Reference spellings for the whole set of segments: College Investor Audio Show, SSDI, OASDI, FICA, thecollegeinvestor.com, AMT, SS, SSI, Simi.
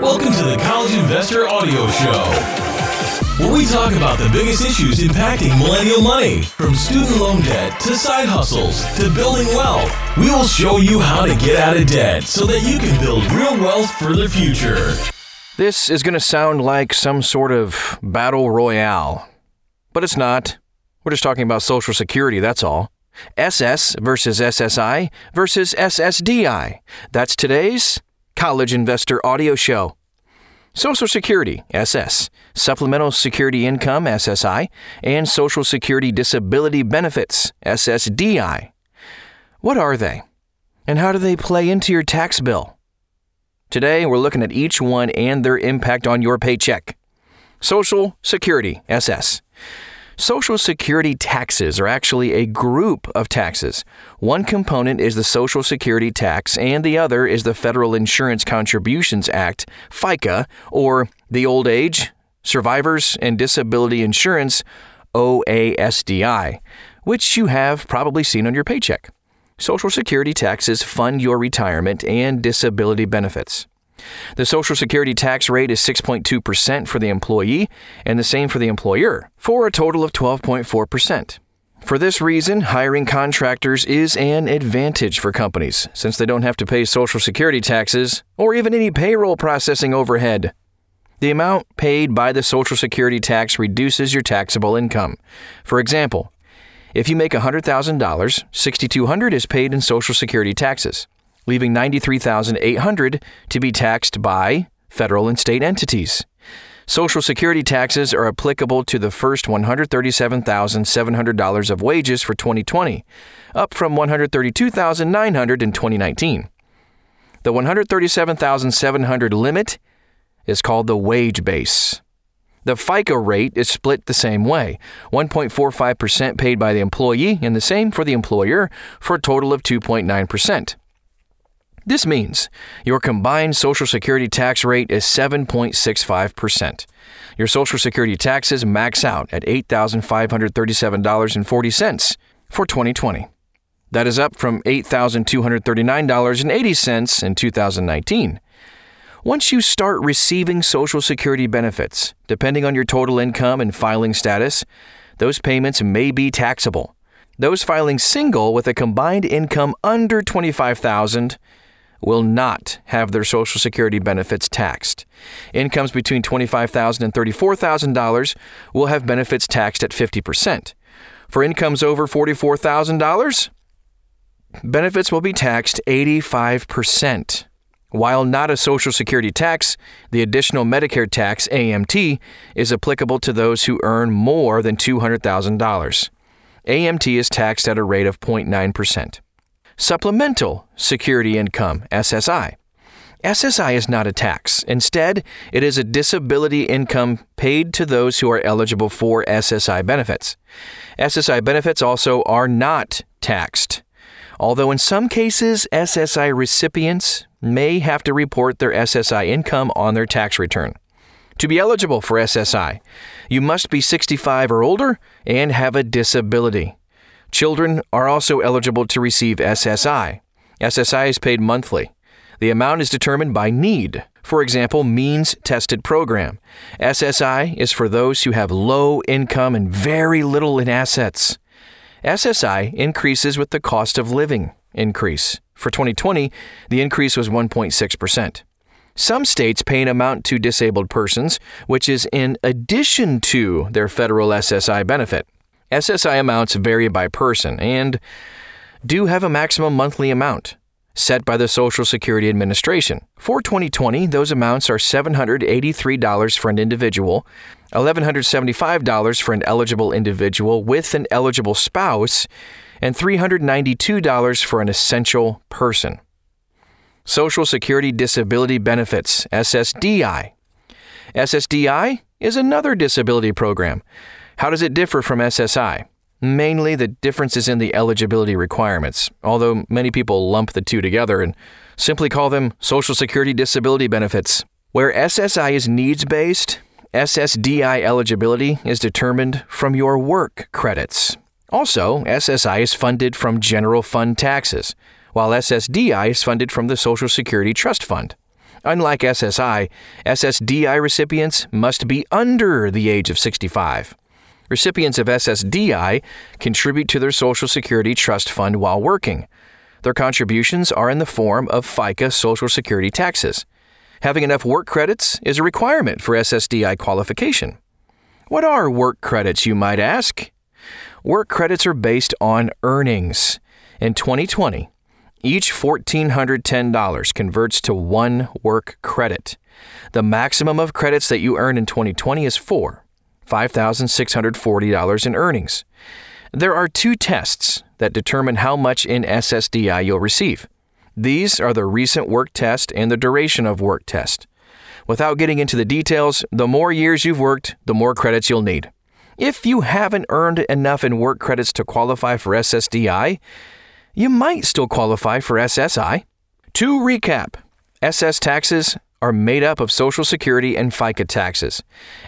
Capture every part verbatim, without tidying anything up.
Welcome to the College Investor Audio Show, where we talk about the biggest issues impacting millennial money. From student loan debt to side hustles to building wealth, we will show you how to get out of debt so that you can build real wealth for the future. This is going to sound like some sort of battle royale, but it's not. We're just talking about Social Security, that's all. S S versus S S I versus S S D I. That's today's College Investor Audio Show. Social Security, S S, Supplemental Security Income, S S I, and Social Security Disability Benefits, S S D I. What are they? And how do they play into your tax bill? Today, we're looking at each one and their impact on your paycheck. Social Security, S S. Social Security taxes are actually a group of taxes. One component is the Social Security tax, and the other is the Federal Insurance Contributions Act, FICA, or the Old Age, Survivors, and Disability Insurance, O A S D I, which you have probably seen on your paycheck. Social Security taxes fund your retirement and disability benefits. The Social Security tax rate is six point two percent for the employee and the same for the employer, for a total of twelve point four percent. For this reason, hiring contractors is an advantage for companies, since they don't have to pay Social Security taxes or even any payroll processing overhead. The amount paid by the Social Security tax reduces your taxable income. For example, if you make one hundred thousand dollars, six thousand two hundred dollars is paid in Social Security taxes, leaving ninety-three thousand eight hundred dollars to be taxed by federal and state entities. Social Security taxes are applicable to the first one hundred thirty-seven thousand seven hundred dollars of wages for twenty twenty, up from one hundred thirty-two thousand nine hundred dollars in twenty nineteen. The one hundred thirty-seven thousand seven hundred dollars limit is called the wage base. The FICA rate is split the same way, one point four five percent paid by the employee and the same for the employer, for a total of two point nine percent. This means your combined Social Security tax rate is seven point six five percent. Your Social Security taxes max out at eight thousand five hundred thirty-seven dollars and forty cents for twenty twenty. That is up from eight thousand two hundred thirty-nine dollars and eighty cents in two thousand nineteen. Once you start receiving Social Security benefits, depending on your total income and filing status, those payments may be taxable. Those filing single with a combined income under twenty-five thousand dollars will not have their Social Security benefits taxed. Incomes between twenty-five thousand dollars and thirty-four thousand dollars will have benefits taxed at fifty percent. For incomes over forty-four thousand dollars, benefits will be taxed eighty-five percent. While not a Social Security tax, the additional Medicare tax, A M T, is applicable to those who earn more than two hundred thousand dollars. A M T is taxed at a rate of zero point nine percent. Supplemental Security Income, S S I. S S I is not a tax. Instead, it is a disability income paid to those who are eligible for S S I benefits. S S I benefits also are not taxed, although in some cases, S S I recipients may have to report their S S I income on their tax return. To be eligible for S S I, you must be sixty-five or older and have a disability. Children are also eligible to receive S S I. S S I is paid monthly. The amount is determined by need. For example, means-tested program. S S I is for those who have low income and very little in assets. S S I increases with the cost of living increase. For twenty twenty, the increase was one point six percent. Some states pay an amount to disabled persons, which is in addition to their federal S S I benefit. S S I amounts vary by person and do have a maximum monthly amount set by the Social Security Administration. For twenty twenty, those amounts are seven hundred eighty-three dollars for an individual, one thousand one hundred seventy-five dollars for an eligible individual with an eligible spouse, and three hundred ninety-two dollars for an essential person. Social Security Disability Benefits, S S D I. S S D I is another disability program. How does it differ from S S I? Mainly the difference is in the eligibility requirements, although many people lump the two together and simply call them Social Security Disability Benefits. Where S S I is needs-based, S S D I eligibility is determined from your work credits. Also, S S I is funded from general fund taxes, while S S D I is funded from the Social Security Trust Fund. Unlike S S I, S S D I recipients must be under the age of sixty-five. Recipients of S S D I contribute to their Social Security trust fund while working. Their contributions are in the form of FICA Social Security taxes. Having enough work credits is a requirement for S S D I qualification. What are work credits, you might ask? Work credits are based on earnings. In twenty twenty, each one thousand four hundred ten dollars converts to one work credit. The maximum of credits that you earn in twenty twenty is four, five thousand six hundred forty dollars in earnings. There are two tests that determine how much in S S D I you'll receive. These are the recent work test and the duration of work test. Without getting into the details, the more years you've worked, the more credits you'll need. If you haven't earned enough in work credits to qualify for S S D I, you might still qualify for S S I. To recap, S S taxes are made up of Social Security and FICA taxes.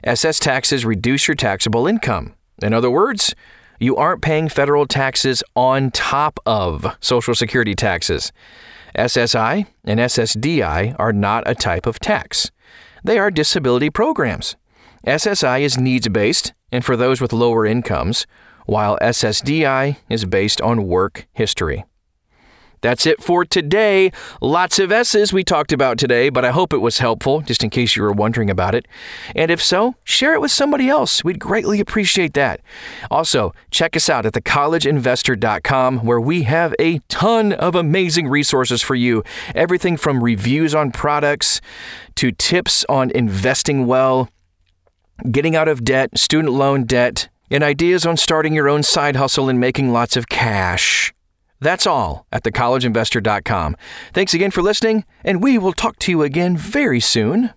S S taxes reduce your taxable income. In other words, you aren't paying federal taxes on top of Social Security taxes. S S I and S S D I are not a type of tax. They are disability programs. S S I is needs-based and for those with lower incomes, while S S D I is based on work history. That's it for today. Lots of S's we talked about today, but I hope it was helpful, just in case you were wondering about it. And if so, share it with somebody else. We'd greatly appreciate that. Also, check us out at the college investor dot com, where we have a ton of amazing resources for you. Everything from reviews on products to tips on investing well, getting out of debt, student loan debt, and ideas on starting your own side hustle and making lots of cash. That's all at the college investor dot com. Thanks again for listening, and we will talk to you again very soon.